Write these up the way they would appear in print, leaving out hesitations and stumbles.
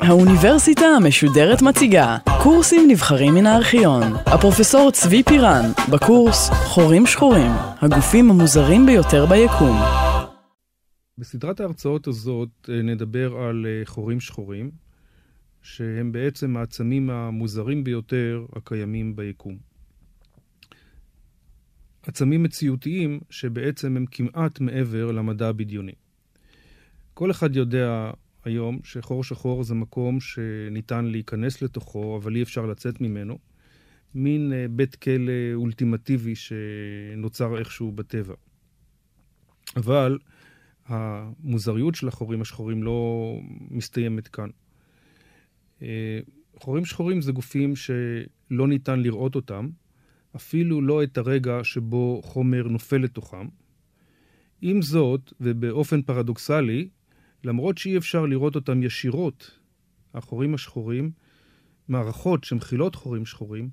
האוניברסיטה המשודרת מציגה קורסים נבחרים מן הארכיון. הפרופסור צבי פירן בקורס חורים שחורים, הגופים המוזרים ביותר ביקום. בסדרת ההרצאות הזאת נדבר על חורים שחורים, שהם בעצם העצמים המוזרים ביותר הקיימים ביקום. עצמים מציאותיים שבעצם הם כמעט מעבר למדע הבדיוני. כל אחד יודע היום שחור שחור זה מקום שניתן להיכנס לתוכו, אבל אי אפשר לצאת ממנו. מין בית כלא אולטימטיבי שנוצר איכשהו בטבע. אבל המוזריות של החורים השחורים לא מסתיימת כאן. חורים שחורים זה גופים שלא ניתן לראות אותם, אפילו לא את הרגע שבו חומר נופל לתוכם. עם זאת, ובאופן פרדוקסלי, למרות שאי אפשר לראות אותם ישירות, החורים השחורים, מערכות שמכילות חורים שחורים,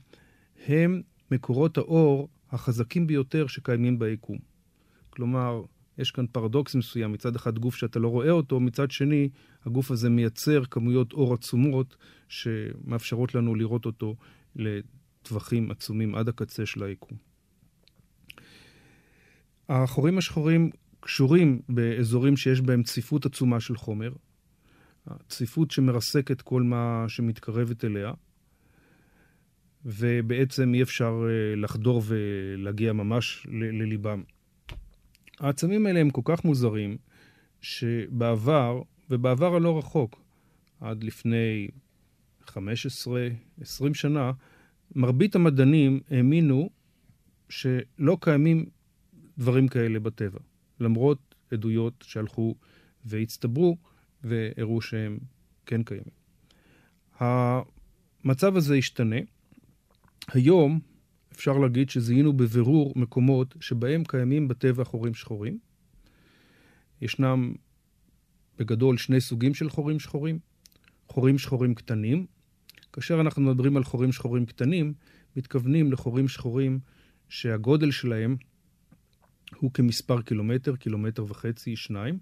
הם מקורות האור החזקים ביותר שקיימים ביקום. כלומר, יש כאן פרדוקס מסוים, מצד אחד גוף שאתה לא רואה אותו, מצד שני, הגוף הזה מייצר כמויות אור עצומות שמאפשרות לנו לראות אותו לטווחים עצומים עד הקצה של היקום. החורים השחורים קשורים באזורים שיש בהם צפיפות עצומה של חומר, צפיפות שמרסקת כל מה שמתקרבת אליה, ובעצם אי אפשר לחדור ולהגיע ממש לליבם. העצמים האלה הם כל כך מוזרים, שבעבר הלא רחוק, עד לפני 15-20 שנה, מרבית המדענים האמינו שלא קיימים דברים כאלה בטבע, למרות עדויות שהלכו והצטברו והראו שהם כן קיימים. המצב הזה השתנה. היום אפשר להגיד שזיהינו בבירור מקומות שבהם קיימים בטבע חורים שחורים. ישנם בגדול שני סוגים של חורים שחורים. חורים שחורים קטנים. כאשר אנחנו מדברים על חורים שחורים קטנים, מתכוונים לחורים שחורים שהגודל שלהם הוא כמספר קילומטר, קילומטר וחצי, שניים.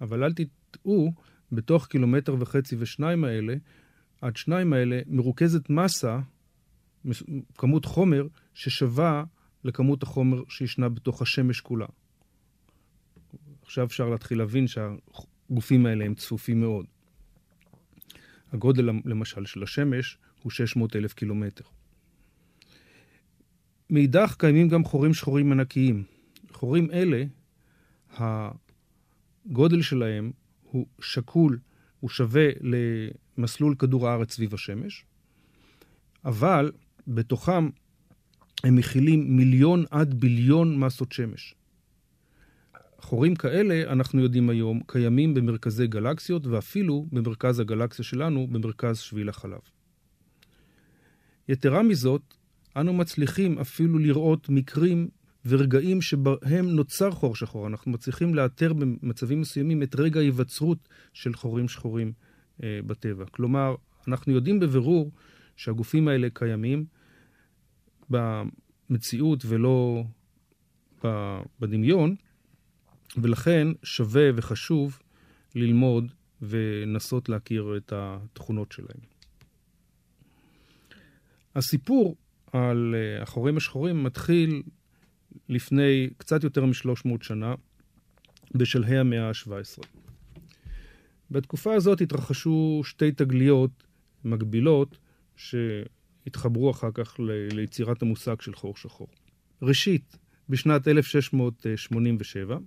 אבל אל תטעו, בתוך קילומטר וחצי ושניים האלה, עד שניים האלה מרוכזת מסה, כמות חומר ששווה לכמות החומר שישנה בתוך השמש כולה. עכשיו אפשר להתחיל להבין שהגופים האלה הם צפופים מאוד. הגודל למשל של השמש הוא 600,000 קילומטר. מאידך קיימים גם חורים שחורים ענקיים. חורים אלה, הגודל שלהם הוא שקול, הוא שווה למסלול כדור הארץ סביב השמש, אבל בתוכם הם מכילים 1,000,000,000 עד 1,000,000,000 מסות שמש. חורים כאלה, אנחנו יודעים היום, קיימים במרכזי גלקסיות, ואפילו במרכז הגלקסיה שלנו, במרכז שביל החלב. יתרה מזאת, אנו מצליחים אפילו לראות מקרים ורגעים שבהם נוצר חור שחור. אנחנו מצליחים לאתר במצבים מסוימים את רגע היווצרות של חורים שחורים בטבע. כלומר, אנחנו יודעים בבירור שהגופים האלה קיימים במציאות ולא בדמיון, ולכן שווה וחשוב ללמוד ונסות להכיר את התכונות שלהם. הסיפור על החורים השחורים מתחיל לפני קצת יותר מ-300 שנה, בשלהי המאה ה-17. בתקופה הזאת התרחשו שתי תגליות מקבילות, שהתחברו אחר כך ליצירת המושג של חור שחור. ראשית, בשנת 1687,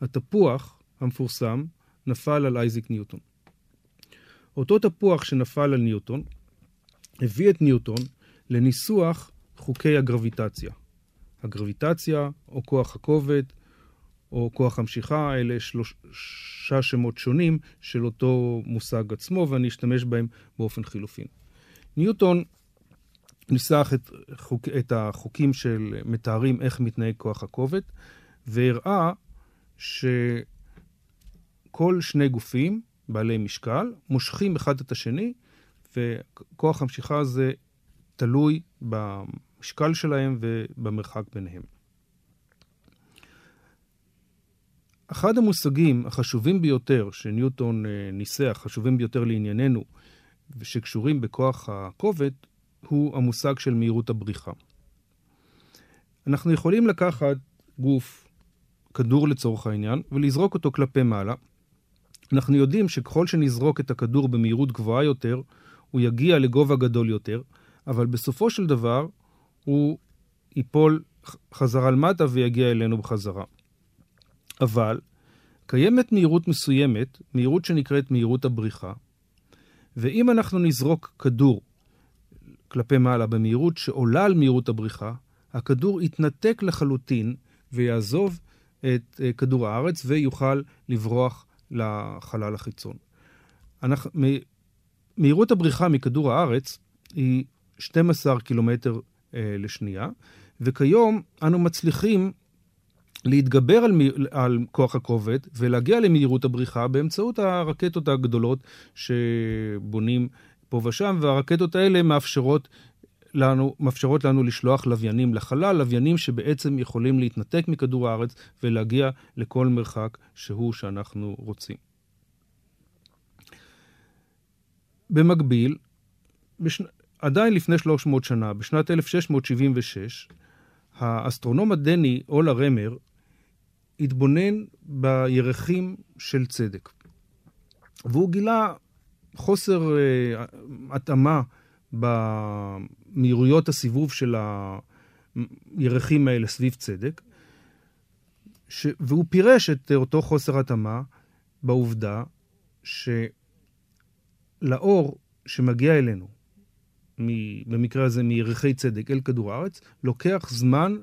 התפוח המפורסם נפל על אייזיק ניוטון. אותו תפוח שנפל על ניוטון, הביא את ניוטון לניסוח חוקי הגרביטציה. הגרביטציה, או כוח הכובד, או כוח המשיכה, אלה שלושה שמות שונים של אותו מושג עצמו, ואני אשתמש בהם באופן חילופין. ניוטון ניסח את החוקים של מתארים איך מתנהג כוח הכובד, והראה שכל שני גופים, בעלי משקל, מושכים אחד את השני, וכוח המשיכה הזה תלוי במשקל שלהם ובמרחק ביניהם. אחד המושגים החשובים ביותר שניוטון ניסח, חשובים ביותר לענייננו, ושקשורים בכוח הכובד, הוא המושג של מהירות הבריחה. אנחנו יכולים לקחת גוף, כדור לצורך העניין, ולזרוק אותו כלפי מעלה. אנחנו יודעים שככל שנזרוק את הכדור במהירות גבוהה יותר, הוא יגיע לגובה גדול יותר, אבל בסופו של דבר הוא ייפול חזרה למטה ויגיע אלינו בחזרה. אבל קיימת מהירות מסוימת, מהירות שנקראת מהירות הבריחה, ואם אנחנו נזרוק כדור כלפי מעלה במהירות שעולה על מהירות הבריחה, הכדור יתנתק לחלוטין ויעזוב את כדור הארץ ויוכל לברוח לחלל החיצון. מהירות הבריחה מכדור הארץ היא 12 קילומטר לשנייה, וכיום אנו מצליחים להתגבר על כוח הכובד ולהגיע למהירות הבריחה באמצעות הרקטות הגדולות שבונים פה ושם, והרקטות האלה מאפשרות לנו לשלוח לוויינים לחלל, לוויינים שבעצם יכולים להתנתק מכדור הארץ ולהגיע לכל מרחק שהוא שאנחנו רוצים. במקביל, עדיין לפני 300 שנה, בשנת 1676, האסטרונום הדני אולה רמר התבונן בירחים של צדק. והוא גילה חוסר התאמה במהירויות הסיבוב של הירחים האלה סביב צדק, והוא פירש את אותו חוסר התאמה בעובדה שלאור שמגיע אלינו, במקרה הזה מירחי צדק אל כדור הארץ, לוקח זמן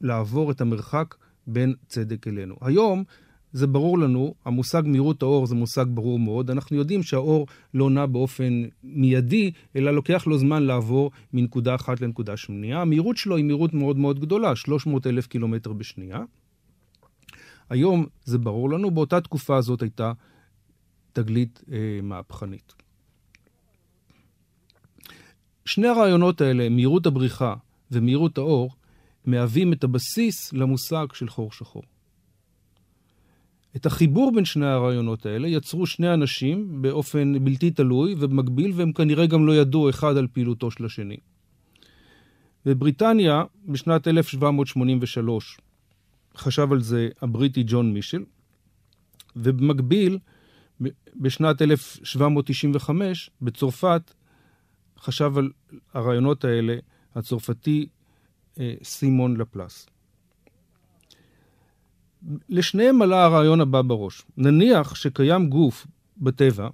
לעבור את המרחק בין צדק אלינו. היום זה ברור לנו, המושג מהירות האור זה מושג ברור מאוד, אנחנו יודעים שהאור לא נע באופן מיידי, אלא לוקח לו זמן לעבור מנקודה אחת לנקודה שנייה. המהירות שלו היא מהירות מאוד מאוד גדולה, 300,000 קילומטר בשנייה. היום זה ברור לנו, באותה תקופה הזאת הייתה תגלית מהפכנית. שני הרעיונות האלה, מהירות הבריחה ומהירות האור, מהווים את הבסיס למושג של חור שחור. את החיבור בין שני הרעיונות האלה יצרו שני אנשים באופן בלתי תלוי ובמקביל, והם כנראה גם לא ידעו אחד על פעילותו של השני. בבריטניה, בשנת 1783, חשב על זה הבריטי ג'ון מישל, ובמקביל, בשנת 1795, בצרפת, חשב על הרעיונות האלה הצרפתי סימון לפלס. לשניהם עלה הרעיון הבא בראש. נניח שקיים גוף בטבע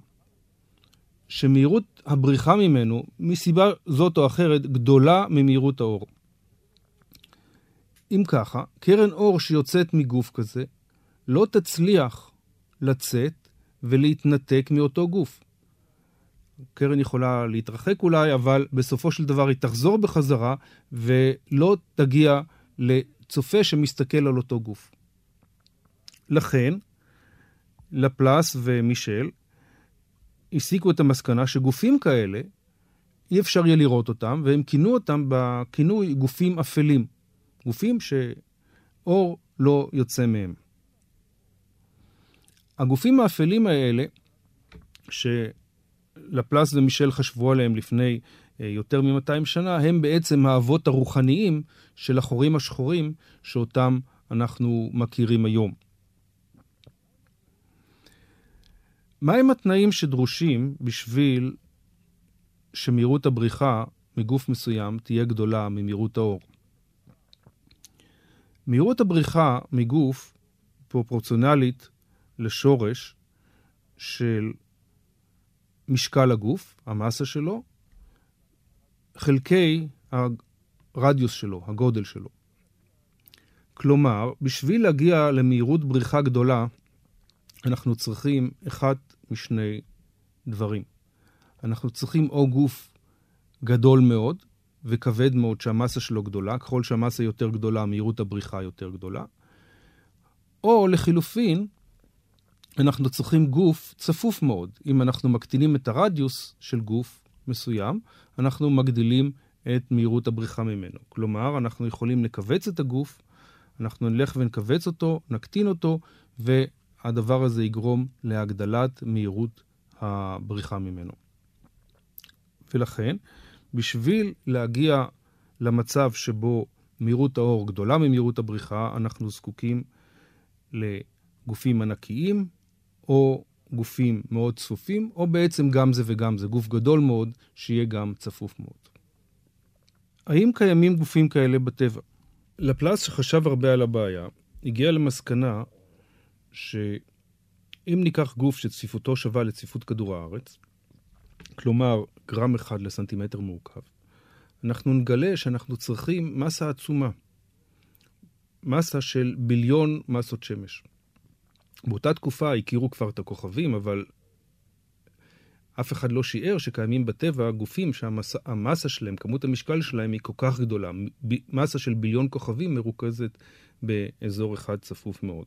שמהירות הבריחה ממנו, מסיבה זאת או אחרת, גדולה ממהירות האור. אם ככה, קרן אור שיוצאת מגוף כזה לא תצליח לצאת ולהתנתק מאותו גוף. קרן יכולה להתרחק אולי, אבל בסופו של דבר היא תחזור בחזרה ולא תגיע לצופה שמסתכל על אותו גוף. לכן, לפלס ומישל הסיקו את המסקנה שגופים כאלה אי אפשר יהיה לראות אותם, והם כינו אותם בכינוי גופים אפלים, גופים שאור לא יוצא מהם. הגופים האפלים האלה שלפלס ומישל חשבו עליהם לפני יותר מ-200 שנה, הם בעצם האבות הרוחניים של החורים השחורים שאותם אנחנו מכירים היום. מהם התנאים שדרושים בשביל שמהירות הבריחה מגוף מסוים תהיה גדולה ממהירות האור? מהירות הבריחה מגוף פרופורציונלית לשורש של משקל הגוף, המסה שלו, חלקי הרדיוס שלו, הגודל שלו. כלומר, בשביל להגיע למהירות בריחה גדולה, אנחנו צריכים אחד משני דברים. אנחנו צריכים או גוף גדול מאוד וכבד מאוד שהמסה שלו גדולה, ככל שהמסה יותר גדולה, מהירות הבריחה יותר גדולה, או לחילופין, אנחנו צריכים גוף צפוף מאוד. אם אנחנו מקטינים את הרדיוס של גוף מסוים, אנחנו מגדילים את מהירות הבריחה ממנו. כלומר, אנחנו יכולים לקבץ את הגוף, אנחנו נלך ונכווץ אותו, נקטין אותו, והדבר הזה יגרום להגדלת מהירות הבריחה ממנו. ולכן, בשביל להגיע למצב שבו מהירות האור גדולה ממהירות הבריחה, אנחנו זקוקים לגופים ענקיים, או גופים מאוד צפופים, או בעצם גם זה וגם זה, גוף גדול מאוד, שיהיה גם צפוף מאוד. האם קיימים גופים כאלה בטבע? לפלס, שחשב הרבה על הבעיה, הגיע למסקנה שאם ניקח גוף שצפיפותו שווה לצפיפות כדור הארץ, כלומר גרם אחד לסנטימטר מורכב, אנחנו נגלה שאנחנו צריכים מסה עצומה, מסה של ביליון מסות שמש. באותה תקופה הכירו כבר את הכוכבים, אבל אף אחד לא שיער שקיימים בטבע גופים שהמסה שלהם, כמות המשקל שלהם היא כל כך גדולה. מסה של ביליון כוכבים מרוכזת באזור אחד צפוף מאוד.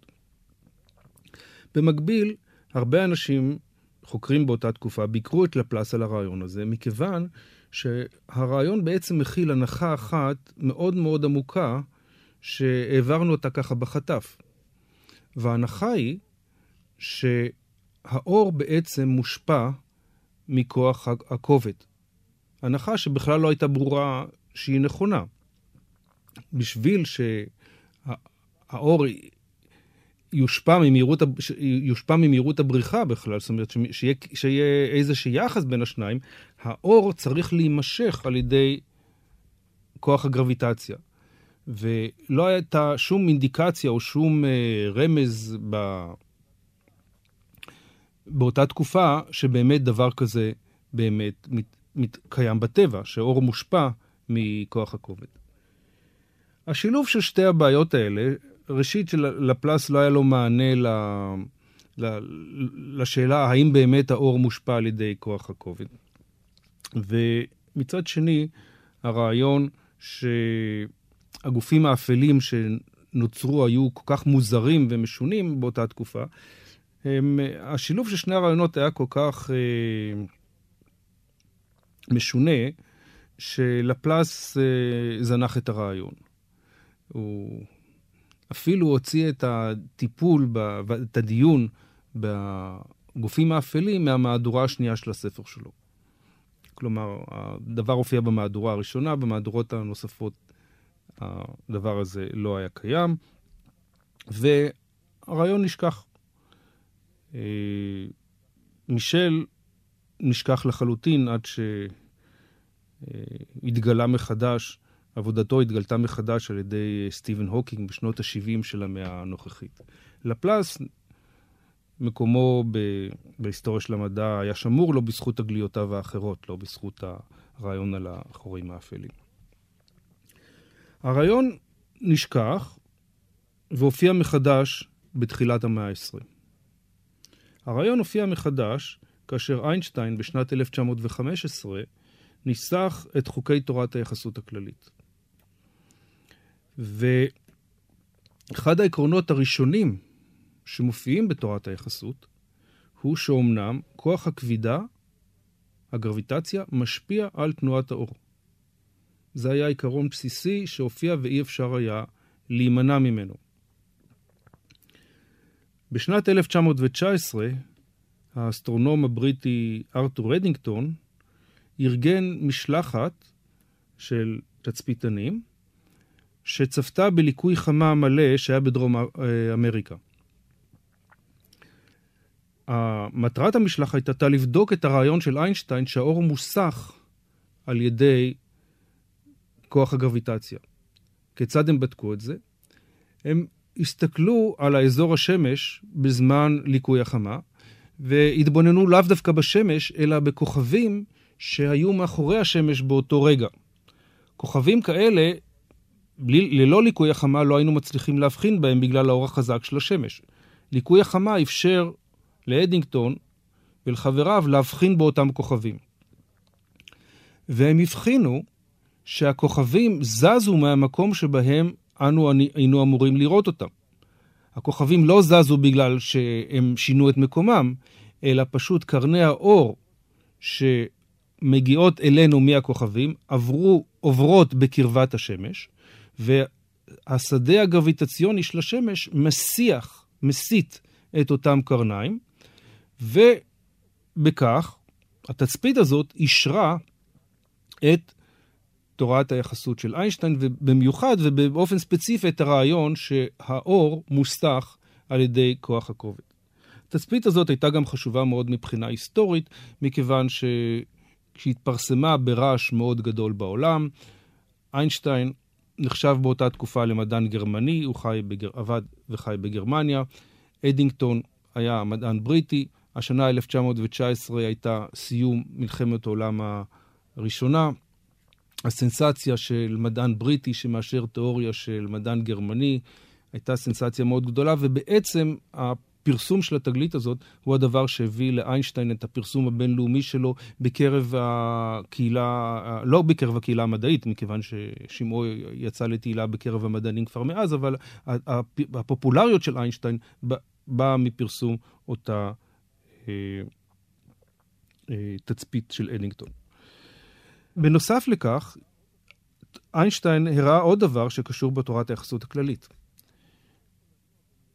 במקביל, הרבה אנשים חוקרים באותה תקופה ביקרו את לפלס על הרעיון הזה, מכיוון שהרעיון בעצם מכיל הנחה אחת מאוד מאוד עמוקה, שהעברנו אותה ככה בחטף. וההנחה היא שהאור בעצם מושפע מכוח הכובד. הנחה שבכלל לא הייתה ברורה שהיא נכונה. בשביל שהאור יושפע ממהירות הבריחה בכלל, זאת אומרת שיהיה איזשהו יחס בין השניים, האור צריך להימשך על ידי כוח הגרביטציה. ולא הייתה שום אינדיקציה או שום רמז באותה תקופה שבאמת דבר כזה באמת קיים בטבע, שאור מושפע מכוח הכובד. השילוב של שתי הבעיות האלה, ראשית שלפלס לא היה לו מענה לשאלה האם באמת האור מושפע על ידי כוח הכובד. ומצד שני, הרעיון שהגופים האפלים שנוצרו היו כל כך מוזרים ומשונים באותה תקופה, השילוב של שני הרעיונות היה כל כך משונה, שלפלס זנח את הרעיון. הוא אפילו הוציא את הטיפול, את הדיון בגופים האפלים מהמהדורה השנייה של הספר שלו. כלומר, הדבר הופיע במהדורה הראשונה, במהדורות הנוספות הדבר הזה לא היה קיים, והרעיון נשכח. מישל נשכח לחלוטין עד שהתגלה מחדש, עבודתו התגלתה מחדש על ידי סטיבן הוקינג בשנות ה-70 של המאה הנוכחית. לפלס, מקומו בהיסטוריה של המדע היה שמור לא בזכות הגליותיו האחרות, לא בזכות הרעיון על החורים האפלים. הרעיון נשכח והופיע מחדש בתחילת המאה ה-20. הרעיון הופיע מחדש כאשר איינשטיין בשנת 1915 ניסח את חוקי תורת היחסות הכללית. ואחד העקרונות הראשונים שמופיעים בתורת היחסות הוא שאומנם כוח הכבידה, הגרביטציה, משפיע על תנועת האור. זה היה עיקרון בסיסי שהופיע ואי אפשר היה להימנע ממנו. בשנת 1919, האסטרונום הבריטי ארתור אדינגטון ארגן משלחת של תצפיתנים שצפתה בליקוי חמה מלא שהיה בדרום אמריקה. מטרת המשלחת הייתה לבדוק את הרעיון של איינשטיין שהאור מוסך על ידי כוח הגרביטציה. כיצד הם בדקו את זה? הם הסתכלו על האזור השמש בזמן ליקוי החמה, והתבוננו לאו דווקא בשמש, אלא בכוכבים שהיו מאחורי השמש באותו רגע. כוכבים כאלה, ללא ליקוי החמה, לא היינו מצליחים להבחין בהם בגלל האור החזק של השמש. ליקוי החמה אפשר לאדינגטון ולחבריו להבחין באותם כוכבים. והם הבחינו שהכוכבים זזו מהמקום שבהם אנו היינו אמורים לראות אותם. הכוכבים לא זזו בגלל שהם שינו את מקומם, אלא פשוט קרני האור שמגיעות אלינו מהכוכבים עוברות בקרבת השמש, השדה הגרביטציוני של השמש מסית את אותם קרניים, ובכך התצפית הזאת אישרה את תורת היחסות של איינשטיין, ובמיוחד ובאופן ספציפי את הרעיון שהאור מוסתח על ידי כוח הכובד. התצפית הזאת הייתה גם חשובה מאוד מבחינה היסטורית, מכיוון שהתפרסמה ברעש מאוד גדול בעולם. איינשטיין נחשב באותה תקופה למדען גרמני, הוא עבד וחי בגרמניה. אדינגטון היה מדען בריטי. השנה 1919 הייתה סיום מלחמת העולם הראשונה. הסנסציה של מדען בריטי שמאשר תיאוריה של מדען גרמני הייתה סנסציה מאוד גדולה, ובעצם הפרסום של התגלית הזאת הוא הדבר שהביא לאיינשטיין את הפרסום הבינלאומי שלו בקרב הקהילה, לא בקרב הקהילה המדעית, מכיוון ששמו יצא לתהילה בקרב המדענים כבר מאז, אבל הפופולריות של איינשטיין באה מפרסום אותה תצפית של אדינגטון. בנוסף לכך, איינשטיין הראה עוד דבר שקשור בתורת היחסות הכללית.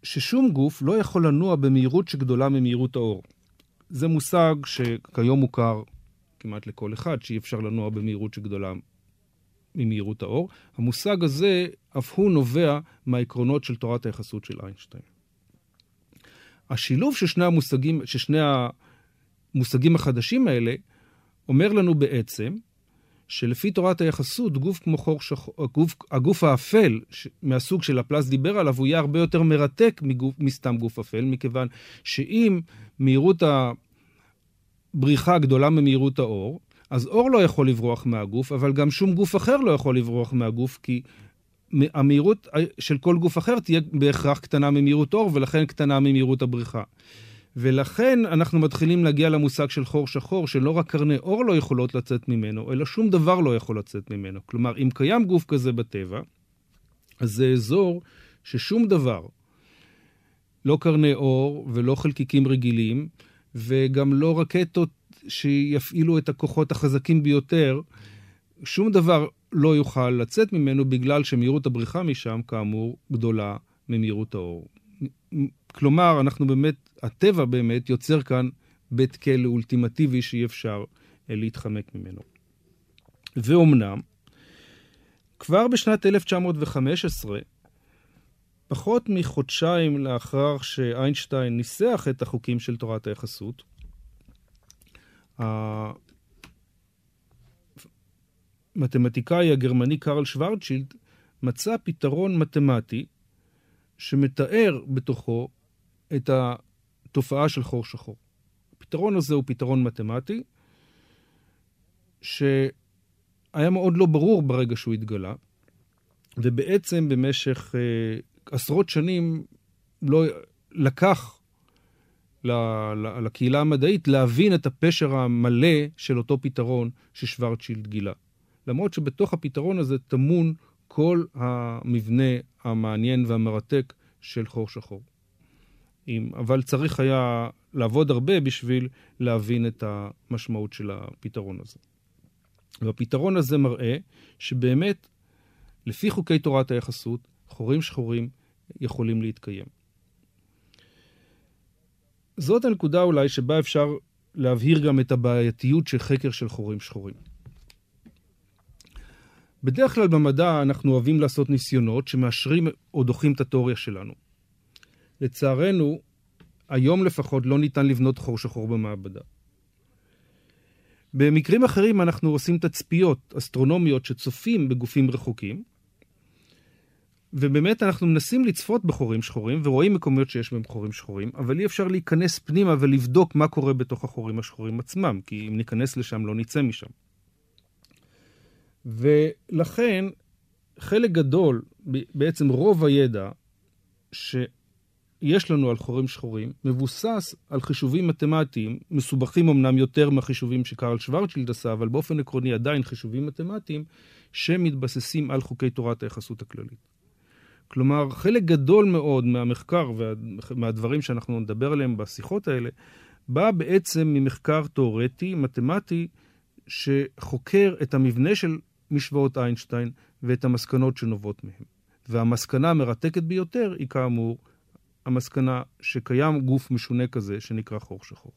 ששום גוף לא יכול לנוע במהירות שגדולה ממהירות האור. זה מושג שכיום מוכר כמעט לכל אחד, שאי אפשר לנוע במהירות שגדולה ממהירות האור. המושג הזה אף הוא נובע מהעקרונות של תורת היחסות של איינשטיין. השילוב ששני המושגים החדשים האלה אומר לנו בעצם שלפי תורת היחסות, גוף כמו חור שחור, הגוף האפל מהסוג של לפלס דיבר עליו, הוא יהיה הרבה יותר מרתק מסתם גוף אפל, מכיוון שאם מהירות הבריחה גדולה ממהירות האור, אז אור לא יכול לברוח מהגוף, אבל גם שום גוף אחר לא יכול לברוח מהגוף, כי המהירות של כל גוף אחר תהיה בהכרח קטנה ממהירות אור, ולכן קטנה ממהירות הבריחה. ולכן אנחנו מתחילים להגיע למושג של חור שחור, שלא רק קרני אור לא יכולות לצאת ממנו, אלא שום דבר לא יכול לצאת ממנו. כלומר, אם קיים גוף כזה בטבע, אז זה אזור ששום דבר, לא קרני אור ולא חלקיקים רגילים, וגם לא רקטות שיפעילו את הכוחות החזקים ביותר, שום דבר לא יוכל לצאת ממנו בגלל שמהירות הבריחה משם, כאמור, גדולה ממהירות האור. כלומר, אנחנו באמת, הטבע באמת יוצר כאן בית כלא אולטימטיבי שאי אפשר להתחמק ממנו. ואומנם, כבר בשנת 1915, פחות מחודשיים לאחר שאיינשטיין ניסח את החוקים של תורת היחסות, המתמטיקאי הגרמני קארל שוורצ'ילד מצא פתרון מתמטי שמתאר בתוכו את התופעה של חור שחור. הפתרון הזה הוא פתרון מתמטי, שהיה מאוד לא ברור ברגע שהוא התגלה, ובעצם במשך עשרות שנים לא לקח לקהילה המדעית להבין את הפשר המלא של אותו פתרון ששוורצ'ילד גילה. למרות שבתוך הפתרון הזה תמון כל המבנה המעניין והמרתק של חור שחור. אבל צריך היה לעבוד הרבה בשביל להבין את המשמעות של הפתרון הזה. והפתרון הזה מראה שבאמת, לפי חוקי תורת היחסות, חורים שחורים יכולים להתקיים. זאת הנקודה אולי שבה אפשר להבהיר גם את הבעייתיות של חקר של חורים שחורים. בדרך כלל במדע אנחנו אוהבים לעשות ניסיונות שמאשרים או דוחים את התיאוריה שלנו. לצערנו, היום לפחות לא ניתן לבנות חור שחור במעבדה. במקרים אחרים אנחנו עושים תצפיות אסטרונומיות שצופים בגופים רחוקים, ובאמת אנחנו מנסים לצפות בחורים שחורים, ורואים מקומיות שיש בהם חורים שחורים, אבל אי אפשר להיכנס פנימה ולבדוק מה קורה בתוך החורים השחורים עצמם, כי אם ניכנס לשם לא ניצא משם. ולכן חלק גדול, בעצם רוב הידע שיש לנו על חורים שחורים, מבוסס על חישובים מתמטיים, מסובכים אמנם יותר מהחישובים שקארל שוורצ'ילד עשה, אבל באופן עקרוני עדיין חישובים מתמטיים, שמתבססים על חוקי תורת היחסות הכללית. כלומר, חלק גדול מאוד מהמחקר ומהדברים שאנחנו נדבר עליהם בשיחות האלה, בא בעצם ממחקר תיאורטי, מתמטי, שחוקר את המבנה של משוואות איינשטיין ואת המסקנות שנובעות מהם. והמסקנה המרתקת ביותר היא כאמור המסקנה שקיים גוף משונה כזה שנקרא חור שחור.